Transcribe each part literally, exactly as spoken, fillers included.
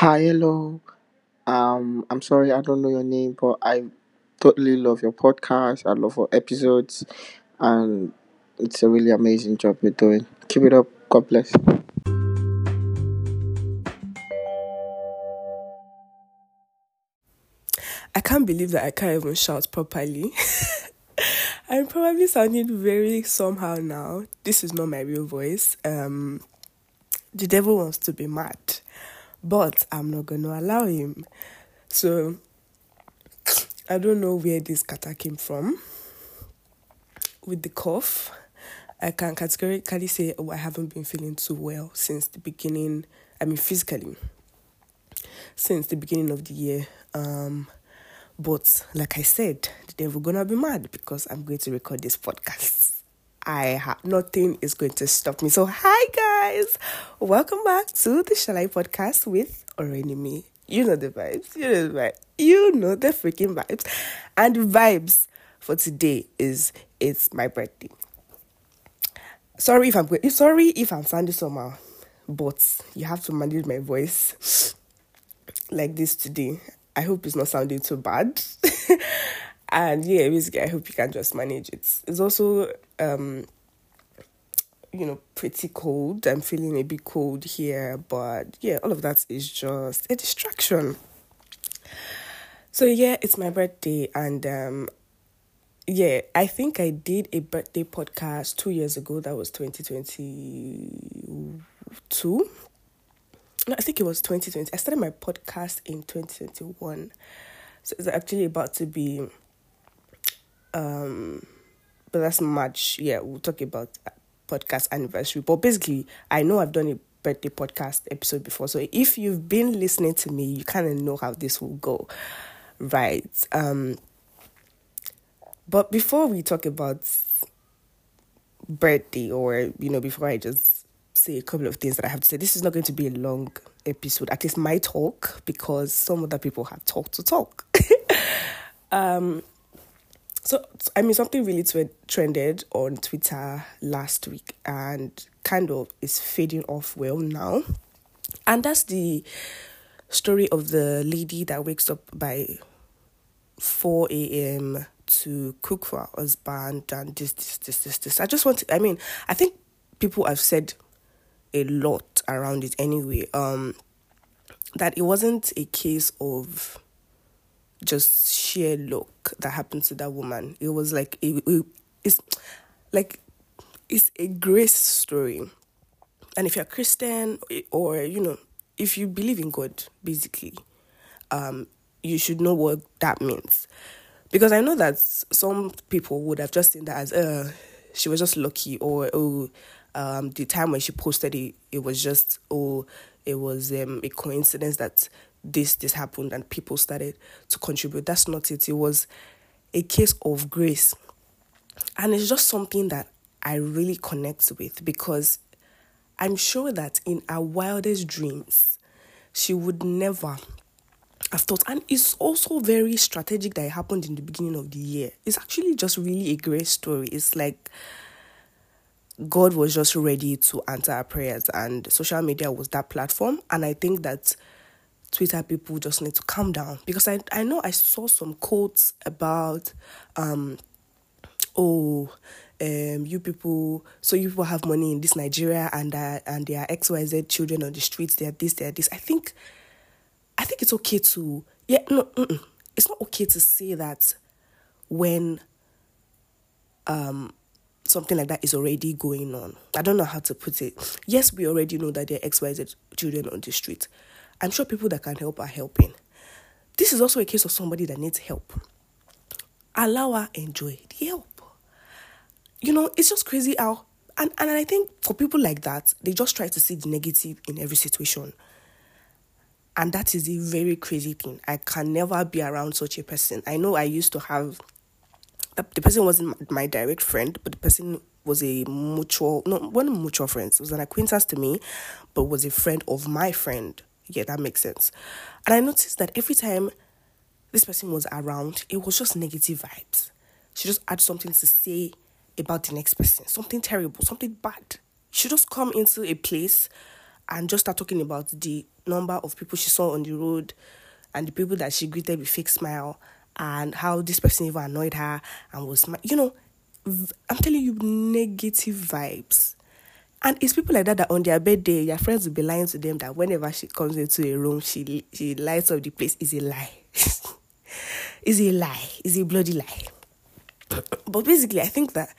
Hi, hello. Um, I'm sorry I don't know your name, but I totally love your podcast. I love your episodes, and it's a really amazing job you're doing. Keep it up. God bless. I can't believe that I can't even shout properly. I'm probably sounding very somehow now. This is not my real voice. Um, the devil wants to be mad, but I'm not going to allow him. So, I don't know where this kata came from. With the cough, I can categorically say oh, I haven't been feeling too well since the beginning. I mean, physically, since the beginning of the year. Um, but, like I said, the devil going to be mad because I'm going to record this podcast. I have nothing is going to stop me. So, hi guys, welcome back to the Shalai Podcast with Oreoluwanimi. You know the vibes, you know the vibes, you know the freaking vibes. And the vibes for today is it's my birthday. Sorry if I'm sorry if I'm sounding somehow, but you have to manage my voice like this today. I hope it's not sounding too bad. And yeah, basically, I hope you can just manage it. It's also, um, you know, pretty cold. I'm feeling a bit cold here, but yeah, all of that is just a distraction. So yeah, it's my birthday, and um, yeah, I think I did a birthday podcast two years ago. That was twenty twenty-two. No, I think it was twenty twenty. I started my podcast in twenty twenty-one. So it's actually about to be... Um, but that's March. Yeah, we'll talk about podcast anniversary. But basically, I know I've done a birthday podcast episode before. So if you've been listening to me, you kind of know how this will go, right? Um. But before we talk about birthday, or you know, before I just say a couple of things that I have to say, this is not going to be a long episode. At least my talk, because some other people have talked to talk. um. So, I mean, something really t- trended on Twitter last week and kind of is fading off well now. And that's the story of the lady that wakes up by four a.m. to cook for her husband and this, this, this, this, this. I just want to, I mean, I think people have said a lot around it anyway, um, that it wasn't a case of just sheer luck that happened to that woman. It was like a, it's like it's a grace story, and if you're a Christian or you know if you believe in God, basically, um, you should know what that means, because I know that some people would have just seen that as uh she was just lucky, or oh um the time when she posted it, it was just oh it was um a coincidence that This this happened and people started to contribute. That's not it. It was a case of grace, and it's just something that I really connect with, because I'm sure that in our wildest dreams, she would never have thought. And it's also very strategic that it happened in the beginning of the year. It's actually just really a grace story. It's like God was just ready to answer our prayers, and social media was that platform. And I think that Twitter people just need to calm down, because I, I know I saw some quotes about um oh um you people so you people have money in this Nigeria, and uh, and there are X Y Z children on the streets, they are this, they are this. I think I think it's okay to yeah no mm-mm. It's not okay to say that when um something like that is already going on. I don't know how to put it. Yes, we already know that there are X Y Z children on the street. I'm sure people that can help are helping. This is also a case of somebody that needs help. Allow her enjoy the help. You know, it's just crazy how... And, and I think for people like that, they just try to see the negative in every situation. And that is a very crazy thing. I can never be around such a person. I know I used to have... The person wasn't my direct friend, but the person... was a mutual, no, one of mutual friends. It was an acquaintance to me, but was a friend of my friend. Yeah, that makes sense. And I noticed that every time this person was around, it was just negative vibes. She just had something to say about the next person, something terrible, something bad. She just come into a place and just start talking about the number of people she saw on the road and the people that she greeted with fake smile and how this person even annoyed her and was, you know, I'm telling you, negative vibes. And it's people like that that on their birthday, your friends will be lying to them that whenever she comes into a room, she she lights up the place. Is a lie. Is a lie. Is a bloody lie. But basically, I think that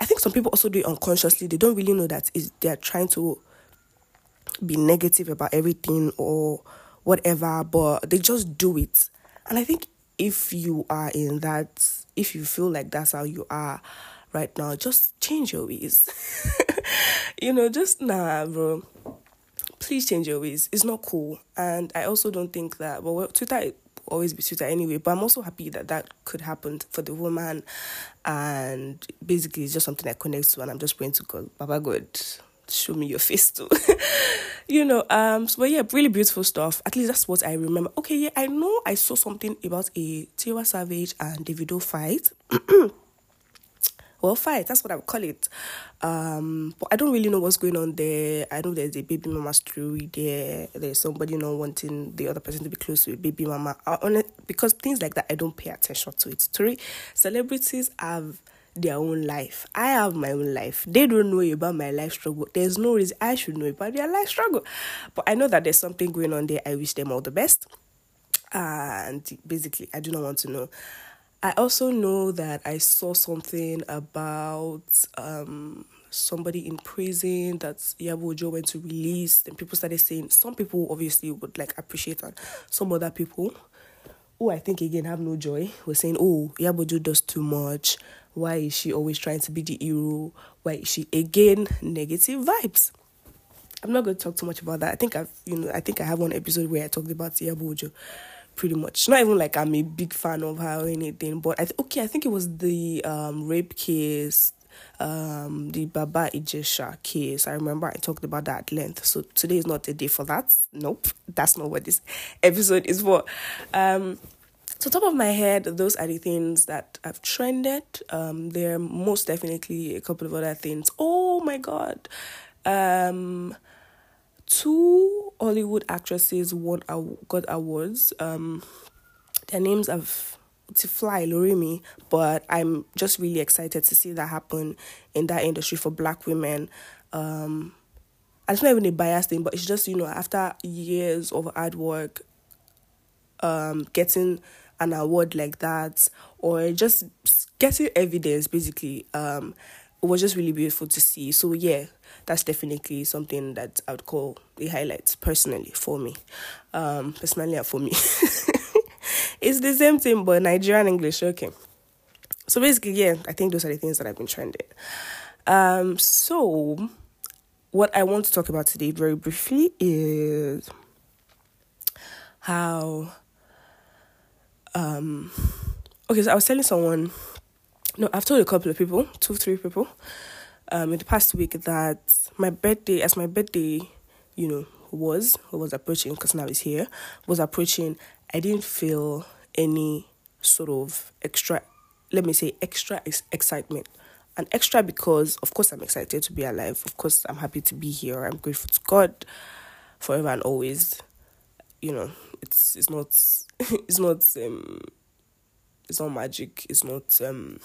I think some people also do it unconsciously. They don't really know that is they're trying to be negative about everything or whatever, but they just do it. And I think if you are in that, if you feel like that's how you are right now, just change your ways. You know, just nah, bro. Please change your ways. It's not cool. And I also don't think that, but well, Twitter always be Twitter anyway, but I'm also happy that that could happen for the woman. And basically, it's just something I connect to, and I'm just praying to God, Baba God, show me your face too. You know, um so, but yeah, really beautiful stuff. At least that's what I remember. Okay, yeah, I know I saw something about a Tiwa Savage and Davido fight. Well, fight, that's what I would call it. Um, but I don't really know what's going on there. I know there's a baby mama story there. There's somebody not wanting the other person to be close to a baby mama. I, because things like that, I don't pay attention to it. Three, celebrities have their own life. I have my own life. They don't know about my life struggle. There's no reason I should know about their life struggle. But I know that there's something going on there. I wish them all the best. And basically, I do not want to know. I also know that I saw something about um, somebody in prison that Iyabo Ojo went to release, and people started saying, some people obviously would like appreciate that. Some other people, who I think again have no joy, were saying, oh, Iyabo Ojo does too much. Why is she always trying to be the hero? Why is she, again, negative vibes? I'm not going to talk too much about that. I think I've, you know, I think I have one episode where I talked about Iyabo Ojo. Pretty much, not even like I'm a big fan of her or anything, but I th- okay, I think it was the um rape case, um the Baba Ijesha case. I remember I talked about that at length. So today is not a day for that. Nope, that's not what this episode is for. Um, so top of my head, those are the things that have trended. Um, there are most definitely a couple of other things. Oh my God, um. Two Hollywood actresses won got awards. Um, their names are Tifla Elorimi, but I'm just really excited to see that happen in that industry for Black women. Um, and it's not even a biased thing, but it's just, you know, after years of hard work, um, getting an award like that, or just getting evidence, basically, um, it was just really beautiful to see. So yeah, that's definitely something that I would call the highlights personally for me. Um, personally for me. It's the same thing, but Nigerian English, okay. So basically, yeah, I think those are the things that I've been trending. Um, so what I want to talk about today very briefly is how... Um, okay, so I was telling someone... No, I've told a couple of people, two, three people, um, in the past week that my birthday, as my birthday, you know, was, or was approaching, because now it's here, was approaching, I didn't feel any sort of extra, let me say, extra ex- excitement. And extra because, of course, I'm excited to be alive. Of course, I'm happy to be here. I'm grateful to God forever and always. You know, it's it's not, it's not, um, it's not magic. It's not, um...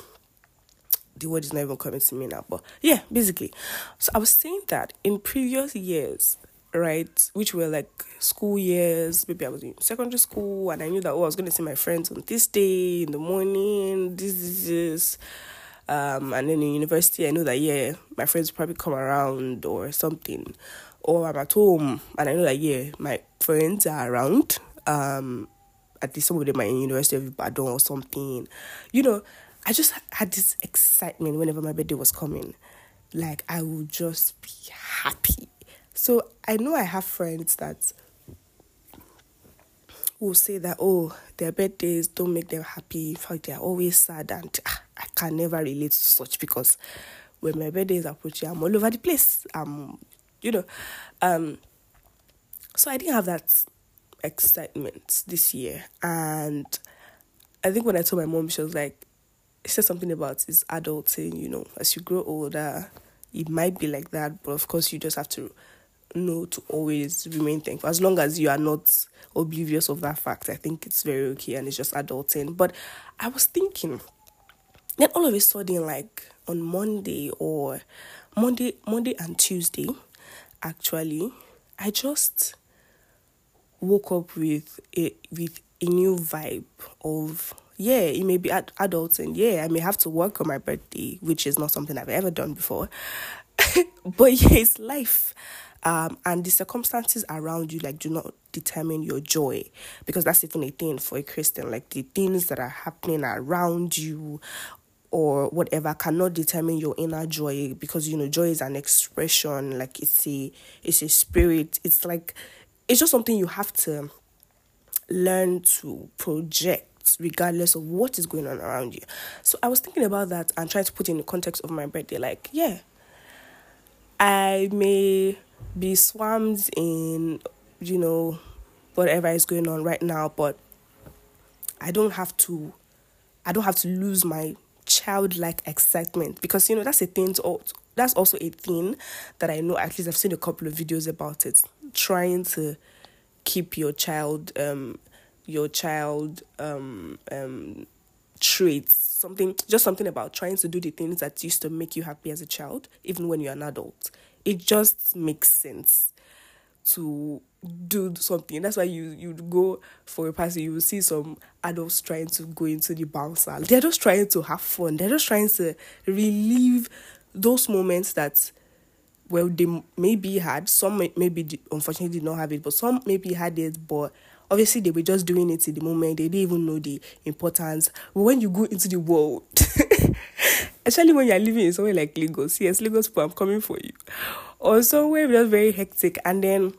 the word is not even coming to me now, but yeah, basically. So I was saying that in previous years, right, which were like school years, maybe I was in secondary school, and I knew that, oh, I was going to see my friends on this day in the morning, this, this, this. Um, and then in university, I know that, yeah, my friends will probably come around or something. Or I'm at home, and I know that, yeah, my friends are around. Um, at least some of them are in University of Ibadan or something, you know. I just had this excitement whenever my birthday was coming. Like, I would just be happy. So, I know I have friends that will say that, oh, their birthdays don't make them happy. In fact, they're always sad. And ah, I can never relate to such because when my birthday is approaching, I'm all over the place. Um, you know. um. So, I didn't have that excitement this year. And I think when I told my mom, she was like, it says something about it's adulting, you know. As you grow older, it might be like that, but of course you just have to know to always remain thankful. As long as you are not oblivious of that fact, I think it's very okay and it's just adulting. But I was thinking, then all of a sudden, like on Monday or Monday, Monday and Tuesday, actually, I just woke up with a with a new vibe of, yeah, it may be ad- adulting. Yeah, I may have to work on my birthday, which is not something I've ever done before. But yeah, it's life. Um, and the circumstances around you, like, do not determine your joy, because that's even a thing for a Christian. Like, the things that are happening around you or whatever cannot determine your inner joy, because, you know, joy is an expression. Like, it's a, it's a spirit. It's like, it's just something you have to learn to project, regardless of what is going on around you. So I was thinking about that and trying to put it in the context of my birthday. Like, yeah, I may be swamped in, you know, whatever is going on right now, but I don't have to, I don't have to lose my childlike excitement, because, you know, that's a thing to, that's also a thing that I know, at least I've seen a couple of videos about it, trying to keep your child, um, your child um um traits, something, just something about trying to do the things that used to make you happy as a child, even when you're an adult. It just makes sense to do something. That's why you you go for a party, you will see some adults trying to go into the bouncer. They're just trying to have fun. They're just trying to relieve those moments that, well, they maybe had. Some maybe unfortunately did not have it, but some maybe had it, but obviously, they were just doing it in the moment. They didn't even know the importance. But when you go into the world, especially when you're living in somewhere like Lagos, yes, Lagos people, I'm coming for you, or somewhere that's very hectic, and then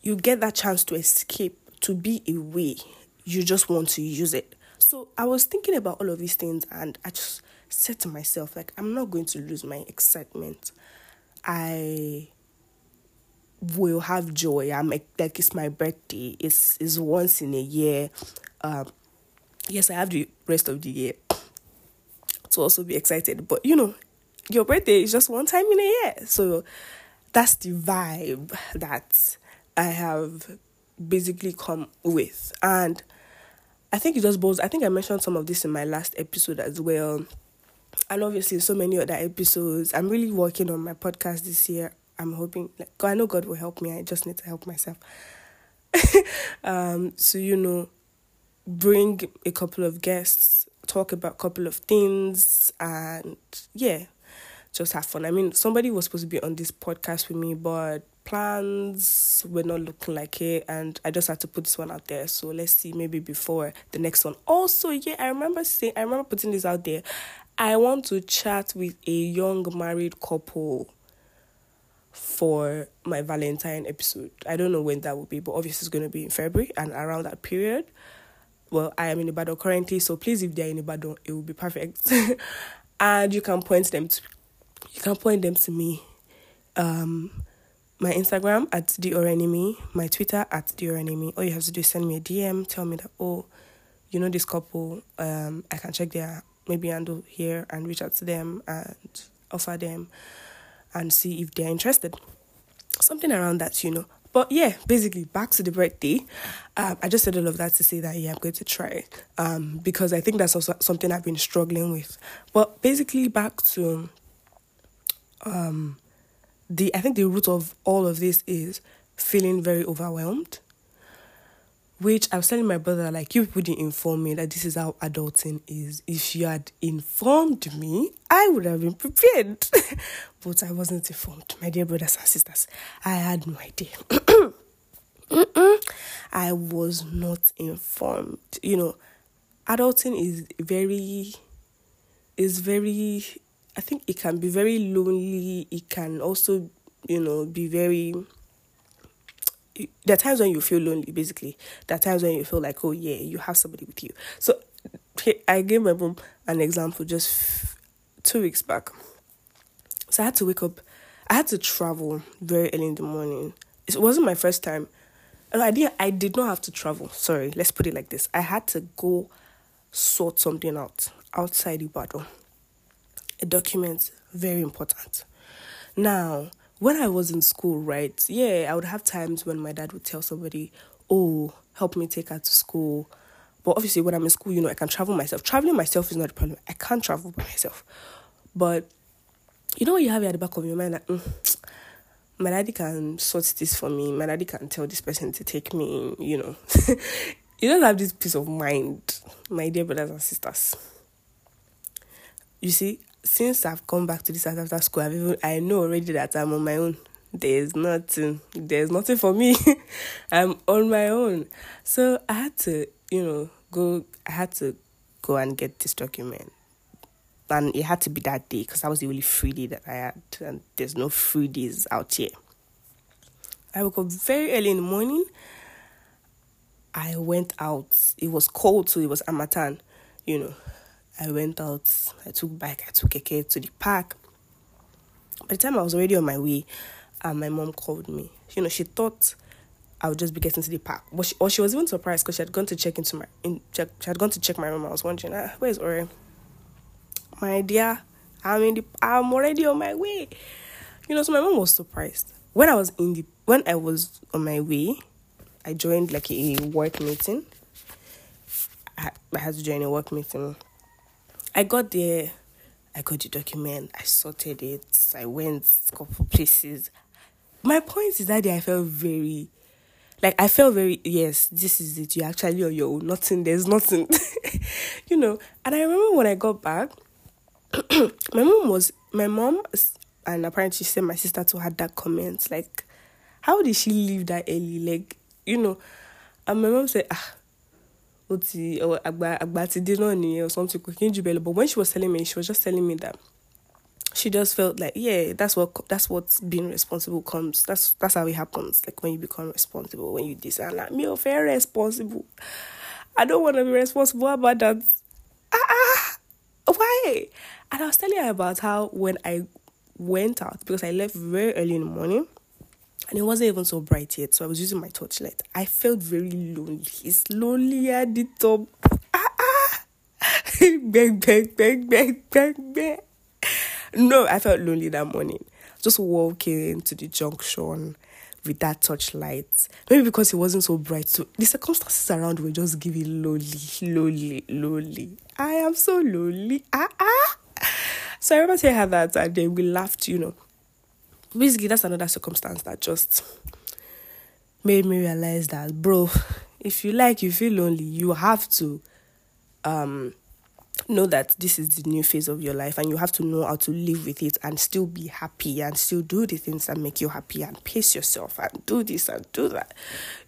you get that chance to escape, to be away. You just want to use it. So I was thinking about all of these things, and I just said to myself, like, I'm not going to lose my excitement. I... will have joy. I'm like, like it's my birthday. It's is once in a year. Um, yes, I have the rest of the year to also be excited. But you know, your birthday is just one time in a year, so that's the vibe that I have basically come with. And I think it just boils. I think I mentioned some of this in my last episode as well, and obviously so many other episodes. I'm really working on my podcast this year. I'm hoping, like, God, I know God will help me. I just need to help myself. um, so, you know, bring a couple of guests, talk about a couple of things, and yeah, just have fun. I mean, somebody was supposed to be on this podcast with me, but plans were not looking like it, and I just had to put this one out there. So let's see, maybe before the next one. Also, yeah, I remember saying, I remember putting this out there. I want to chat with a young married couple for my Valentine episode. I don't know when that will be, but obviously it's going to be in February and around that period. Well, I am in Ibadan currently, so please, if they're in Ibadan, it will be perfect. And you can point them to, you can point them to me. Um, my Instagram at the Oreoluwanimi, my Twitter at the Oreoluwanimi. All you have to do is send me a D M, tell me that, oh, you know this couple, um, I can check their maybe handle here and reach out to them and offer them and see if they're interested. Something around that, you know. But yeah, basically, back to the birthday. Um, I just said all of that to say that, yeah, I'm going to try. Um, because I think that's also something I've been struggling with. But basically, back to um, the, I think the root of all of this is feeling very overwhelmed. Which I was telling my brother, like, you people didn't inform me that this is how adulting is. If you had informed me, I would have been prepared. But I wasn't informed, my dear brothers and sisters. I had no idea. I was not informed. You know, adulting is very, is very, I think it can be very lonely. It can also, you know, be very... There are times when you feel lonely, basically. There are times when you feel like, oh, yeah, you have somebody with you. So I gave my mom an example just two weeks back. So I had to wake up. I had to travel very early in the morning. It wasn't my first time. I didn't, I did not have to travel. Sorry, let's put it like this. I had to go sort something out outside Ibadan. A document, very important. Now, when I was in school, right, yeah, I would have times when my dad would tell somebody, oh, help me take her to school. But obviously when I'm in school, you know, I can travel myself. Traveling myself is not a problem. I can't travel by myself. But you know what you have at the back of your mind? Like, mm, my daddy can sort this for me. My daddy can tell this person to take me, you know. You don't have this peace of mind, my dear brothers and sisters. You see, since I've come back to this after school, I've even, I know already that I'm on my own. There's nothing. There's nothing for me. I'm on my own. So I had to, you know, go, I had to go and get this document. And it had to be that day because that was the only free day that I had. And there's no free days out here. I woke up very early in the morning. I went out. It was cold, so it was Amatan, you know. I went out. I took bike. I took Keke to the park. By the time I was already on my way, and my mom called me. You know, she thought I would just be getting to the park. But she, or she was even surprised because she had gone to check into my in, check, she had gone to check my room. I was wondering, ah, where's Ore? My dear, I'm in the, I'm already on my way. You know, so my mom was surprised. When I was in the when I was on my way, I joined like a work meeting. I, I had to join a work meeting. I got there, I got the document, I sorted it, I went a couple places. My point is that I felt very, like, I felt very, yes, this is it, you're actually on your own, nothing, there's nothing, you know. And I remember when I got back, my mom was, my mom, and apparently she sent my sister to had that comment, like, how did she leave that early, like, you know. And my mom said, ah, or something. But when she was telling me, she was just telling me that she just felt like, yeah, that's what that's what being responsible comes. That's that's how it happens. Like when you become responsible, when you decide, like, me, I'm very responsible. I don't want to be responsible about that. Ah, ah, why? And I was telling her about how when I went out, because I left very early in the morning. And it wasn't even so bright yet, so I was using my torchlight. I felt very lonely. It's lonely at the top. Ah, ah. Bang, bang, bang, bang, bang, bang. No, I felt lonely that morning. Just walking to the junction with that torchlight. Maybe because it wasn't so bright. So the circumstances around were just giving lonely, lonely, lonely. I am so lonely. Ah, ah. So I remember telling her that, and then we laughed, you know. Basically, that's another circumstance that just made me realize that, bro, if you like, you feel lonely, you have to um, know that this is the new phase of your life and you have to know how to live with it and still be happy and still do the things that make you happy and pace yourself and do this and do that,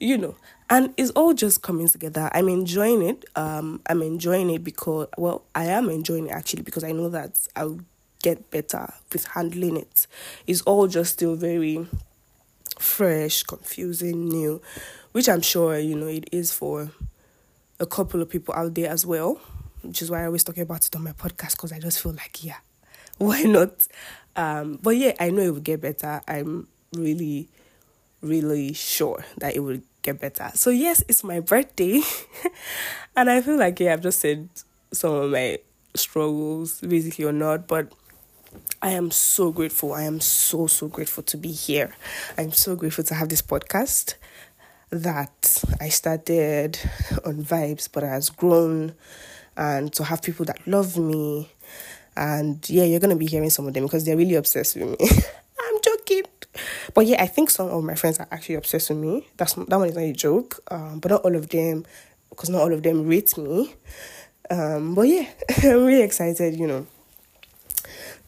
you know. And it's all just coming together. I'm enjoying it. Um, I'm enjoying it because, well, I am enjoying it actually because I know that I'll get better with handling it. It's all just still very fresh, confusing, new, which I'm sure, you know, it is for a couple of people out there as well, which is why I always talk about it on my podcast because I just feel like, yeah, why not? Um, but yeah, I know it will get better. I'm really, really sure that it will get better. So yes, it's my birthday and I feel like, yeah, I've just said some of my struggles, basically, or not, but I am so grateful. I am so, so grateful to be here. I'm so grateful to have this podcast that I started on Vibes, but has grown, and to have people that love me. And yeah, you're going to be hearing some of them because they're really obsessed with me. I'm joking. But yeah, I think some of my friends are actually obsessed with me. That's That one is not a joke. Um, but not all of them, because not all of them rate me. Um, but yeah, I'm really excited, you know,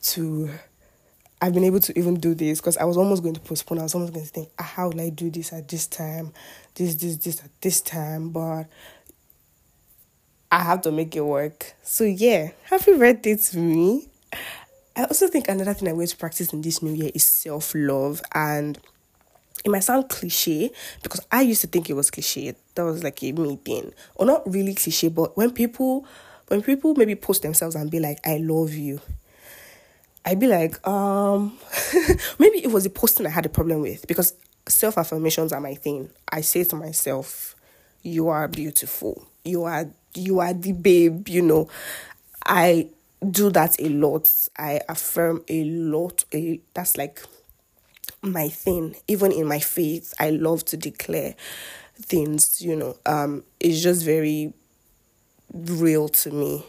to, I've been able to even do this because I was almost going to postpone. I was almost going to think, ah, how will I do this at this time, this, this, this at this time, but I have to make it work. So yeah, happy birthday to me. I also think another thing I'm going to practice in this new year is self-love. And it might sound cliche because I used to think it was cliche. That was like a me thing. Or not really cliche, but when people when people maybe post themselves and be like, I love you, I'd be like, um maybe it was the posting I had a problem with because self-affirmations are my thing. I say to myself, you are beautiful. You are you are the babe, you know. I do that a lot. I affirm a lot. A, that's like my thing. Even in my faith, I love to declare things, you know. Um, it's just very real to me,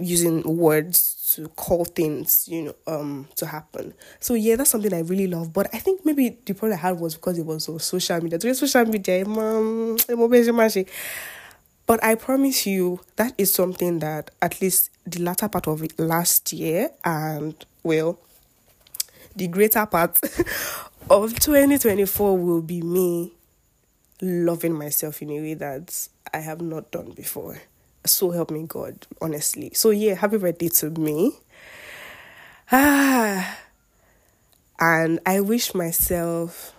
using words to call things, you know, um, to happen. So yeah, that's something I really love. But I think maybe the problem I had was because it was on social media. Today, social media, mom, but I promise you, that is something that at least the latter part of it last year, and well, the greater part of twenty twenty-four will be me loving myself in a way that I have not done before. So help me God, honestly. So yeah, happy birthday to me. Ah, and I wish myself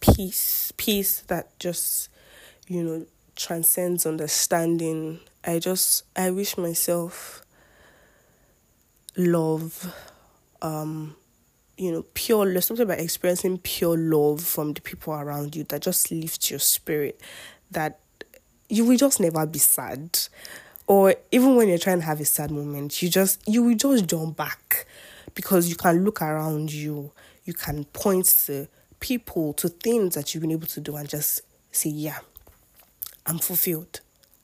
peace, peace that just, you know, transcends understanding. I just, I wish myself love, um, you know, pure love, something about experiencing pure love from the people around you that just lifts your spirit, that you will just never be sad. Or even when you're trying to have a sad moment, you just, you will just jump back, because you can look around you, you can point to people, to things that you've been able to do, and just say, yeah, I'm fulfilled.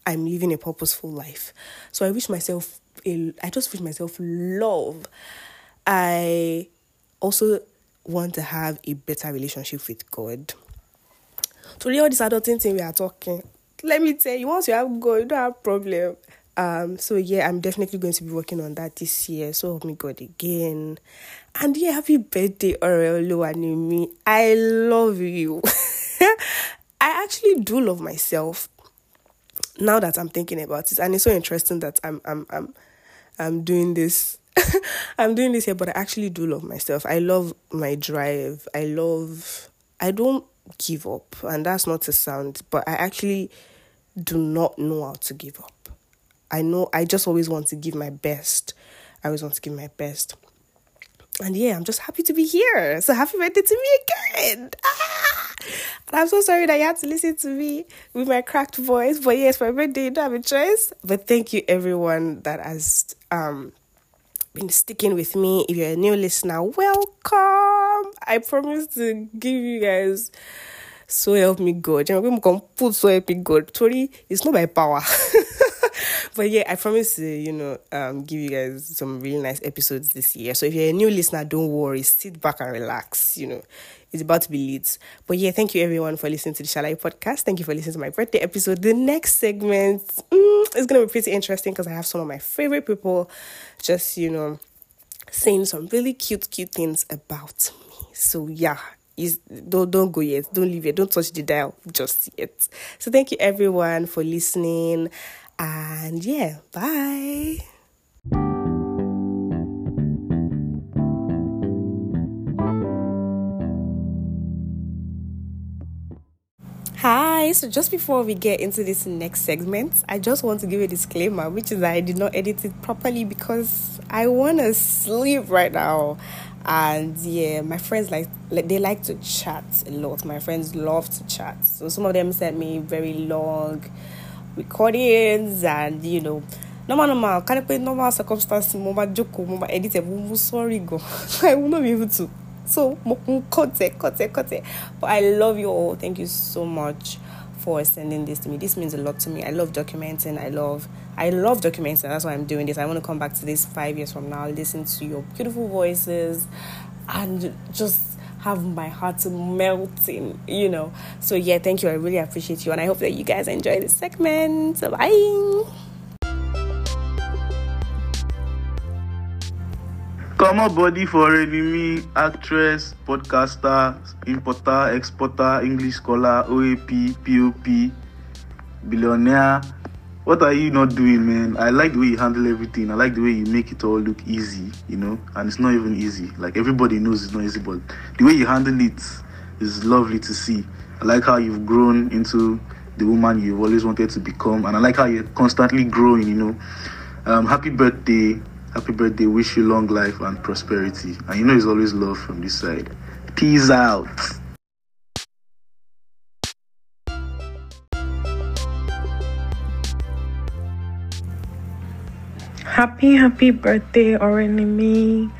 I'm living a purposeful life. So I wish myself, a, I just wish myself love. I also want to have a better relationship with God. Today, all this adulting thing we are talking, let me tell you, once you have God, you don't have a problem. Um, so yeah, I'm definitely going to be working on that this year. So help me God again. And yeah, happy birthday, Oreoluwanimi. I love you. I actually do love myself, now that I'm thinking about it. And it's so interesting that I'm I'm I'm I'm doing this. I'm doing this here, but I actually do love myself. I love my drive. I love I don't give up, and that's not a sound, but I actually do not know how to give up. I know I just always want to give my best. I always want to give my best. And yeah, I'm just happy to be here. So happy birthday to me again. Ah! And I'm so sorry that you had to listen to me with my cracked voice. But yes, my birthday, you don't have a choice. But thank you everyone that has um been sticking with me. If you're a new listener, welcome. I promise to give you guys so help me God. I'm going to put so help me God. Sorry, it's not by power. But yeah, I promise to, you know, um, give you guys some really nice episodes this year. So if you're a new listener, don't worry. Sit back and relax, you know. It's about to be late. But yeah, thank you everyone for listening to the Shalai Podcast. Thank you for listening to my birthday episode. The next segment mm, is going to be pretty interesting, because I have some of my favorite people just, you know, saying some really cute, cute things about me. So yeah. Is don't don't go yet, don't leave yet, don't touch the dial just yet. So thank you everyone for listening, and yeah, bye. Hi, so just before we get into this next segment, I just want to give a disclaimer, which is that I did not edit it properly because I want to sleep right now. And yeah, my friends, like, they like to chat a lot. My friends love to chat. So some of them sent me very long recordings, and, you know, normal, normal, can I play normal circumstances, normal joke, normal edit, I'm sorry, go. I will not be able to. So, cut it, cut it, cut it. But I love you all. Thank you so much for sending this to me. This means a lot to me. I love documenting. I love, I love documenting. That's why I'm doing this. I want to come back to this five years from now, listen to your beautiful voices, and just have my heart melting, you know. So yeah, thank you. I really appreciate you, and I hope that you guys enjoy this segment. Bye. Come on, body for enemy, actress, podcaster, importer, exporter, English scholar, O A P, P O P, billionaire. What are you not doing, man? I like the way you handle everything. I like the way you make it all look easy, you know? And it's not even easy. Like, everybody knows it's not easy, but the way you handle it is lovely to see. I like how you've grown into the woman you've always wanted to become. And I like how you're constantly growing, you know? Um, happy birthday. Happy birthday, wish you long life and prosperity. And you know it's always love from this side. Peace out. Happy, happy birthday, Oreoluwanimi.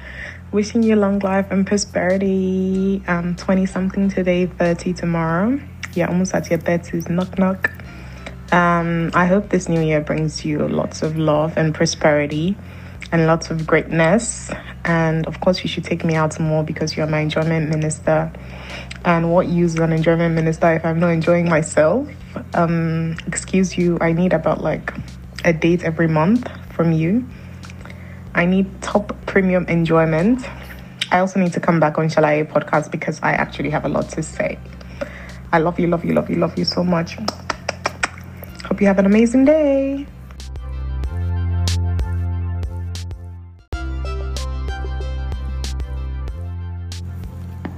Wishing you long life and prosperity. Um, twenty something today, thirty tomorrow. You're almost at your thirties. Knock, knock. Um, I hope this new year brings you lots of love and prosperity and lots of greatness. And of course, you should take me out more because you're my enjoyment minister. And what use is an enjoyment minister if I'm not enjoying myself? Um, excuse you, I need about like a date every month from you. I need top premium enjoyment. I also need to come back on Shalai Podcast because I actually have a lot to say. I love you, love you, love you, love you so much. Hope you have an amazing day.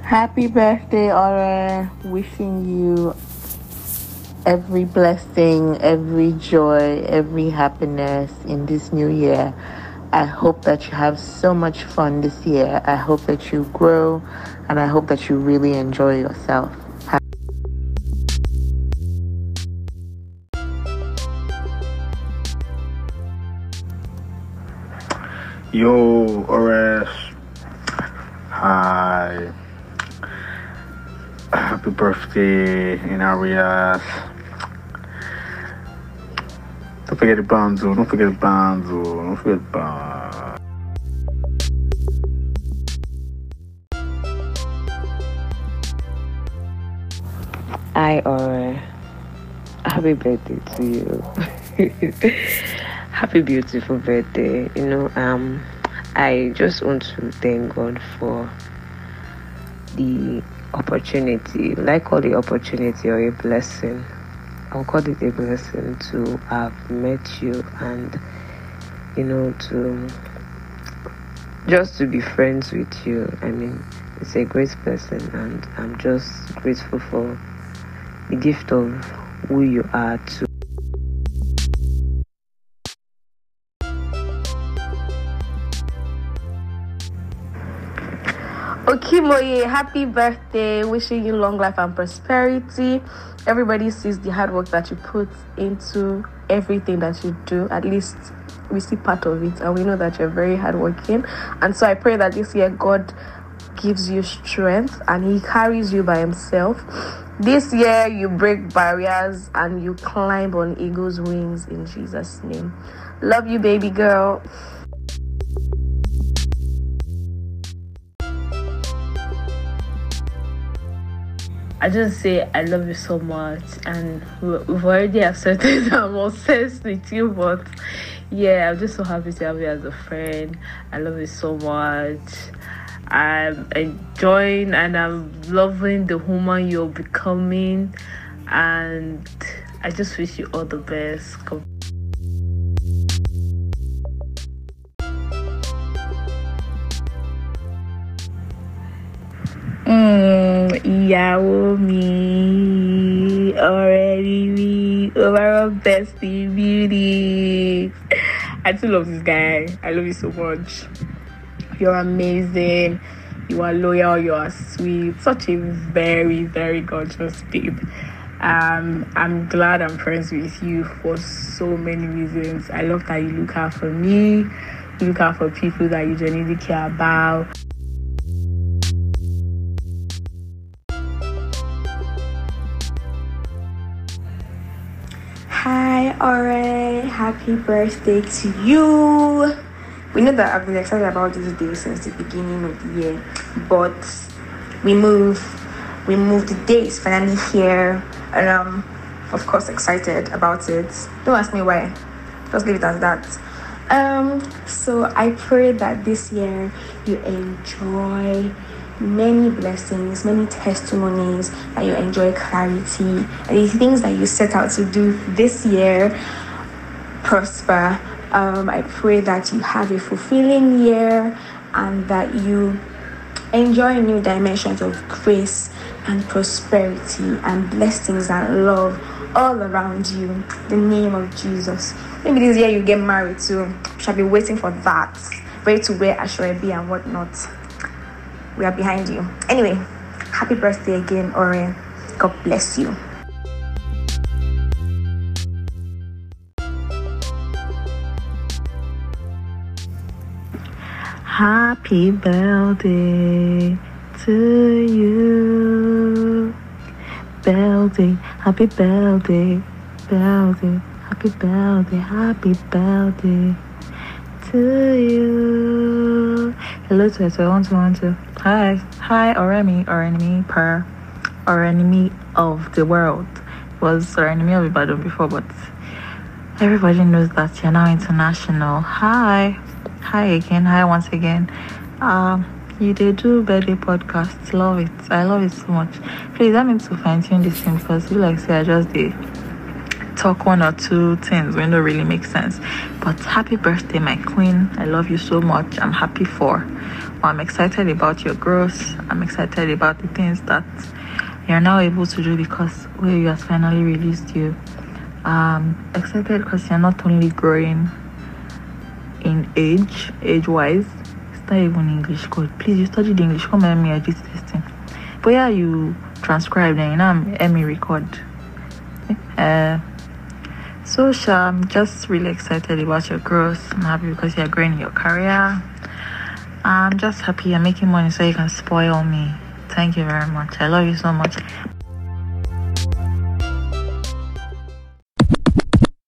Happy birthday, Ora. Wishing you every blessing, every joy, every happiness in this new year. I hope that you have so much fun this year. I hope that you grow, and I hope that you really enjoy yourself. Yo, Ora. Hi. Happy birthday in Arias. Don't forget the banjo, don't forget the banjo, don't forget the banjo. Hi, Ora. Happy birthday to you. Happy beautiful birthday. You know, um, I just want to thank God for the opportunity, like call the opportunity or a blessing. I'll call it a blessing to have met you and, you know, to just to be friends with you. I mean, it's a great blessing, and I'm just grateful for the gift of who you are too. Okimoye, happy birthday. Wishing you long life and prosperity. Everybody sees the hard work that you put into everything that you do. At least we see part of it, and we know that you're very hardworking. And so I pray that this year God gives you strength and He carries you by Himself. This year you break barriers and you climb on eagle's wings in Jesus' name. Love you, baby girl. I just say I love you so much, and we've already accepted that I'm obsessed with you, but yeah, I'm just so happy to have you as a friend. I love you so much. I'm enjoying and I'm loving the woman you're becoming, and I just wish you all the best. Iyabo mi, already me, overall bestie, beauty. I too love this guy. I love you so much. You're amazing. You are loyal. You are sweet. Such a very, very gorgeous babe. Um, I'm glad I'm friends with you for so many reasons. I love that you look out for me. You look out for people that you genuinely care about. Hi, Ora. Happy birthday to you. We know that I've been excited about this day since the beginning of the year, but we move, we move the day. It's finally here, and I'm, of course, excited about it. Don't ask me why. Just leave it as that. Um. So I pray that this year you enjoy many blessings, many testimonies, that you enjoy clarity, and the things that you set out to do this year prosper. um I pray that you have a fulfilling year, and that you enjoy new dimensions of grace and prosperity and blessings and love all around you, in the name of Jesus. Maybe this year you get married too. You shall be waiting for that, ready to wear ashwabi and whatnot. We are behind you. Anyway, happy birthday again, Ora. God bless you. Happy birthday to you. Birthday, happy birthday, birthday, happy birthday, happy birthday to you. Hello to everyone. Hi, hi, Oreoluwanimi, Oreoluwanimi, per Oreoluwanimi of the world. It was Oreoluwanimi of Ibadan before, but everybody knows that you're now international. Hi. Hi again, hi once again. Um, you did do birthday podcasts, love it. I love it so much. Please, I need to fine tune this thing first. You like say I just did talk one or two things when don't really make sense. But happy birthday, my queen. I love you so much. I'm happy for. Well, I'm excited about your growth. I'm excited about the things that you're now able to do because where you has finally released you. Um, excited because you're not only growing in age, age-wise, it's not even English code. Please, you studied English. Come and me, I did this thing. But yeah, you transcribed and you know I'm Emmy record. Uh, so, Sha, I'm just really excited about your growth. I'm happy because you're growing in your career. I'm just happy you're making money so you can spoil me. Thank you very much. I love you so much.